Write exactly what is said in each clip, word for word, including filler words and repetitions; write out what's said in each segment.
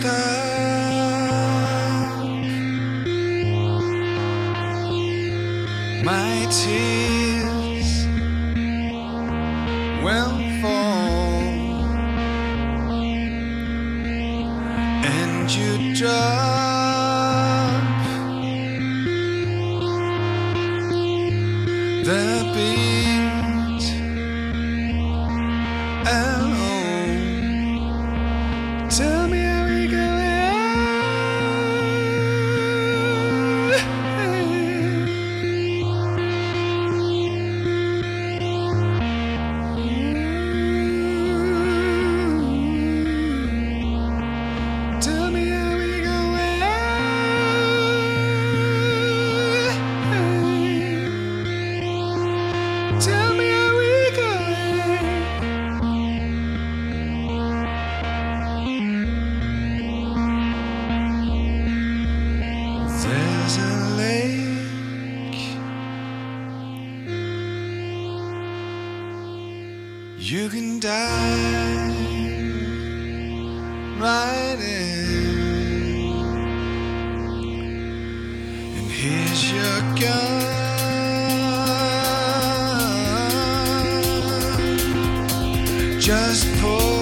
star, my tears will fall, and you drop the beat alone. Tell me how we go out. Tell me how we go out. Tell me how we go out. There's a lake you can dive right in, and here's your gun. Just pull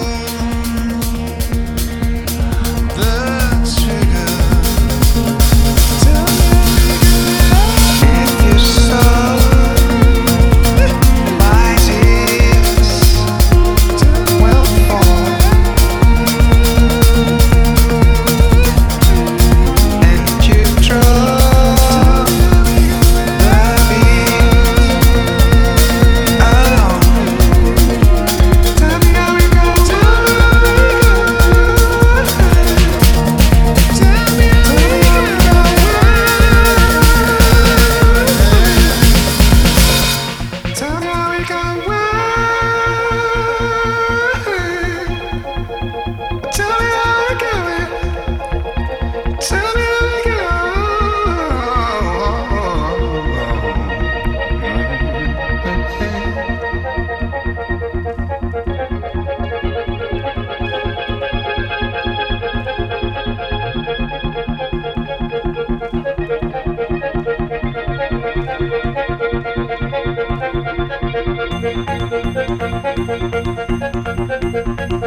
Thank you.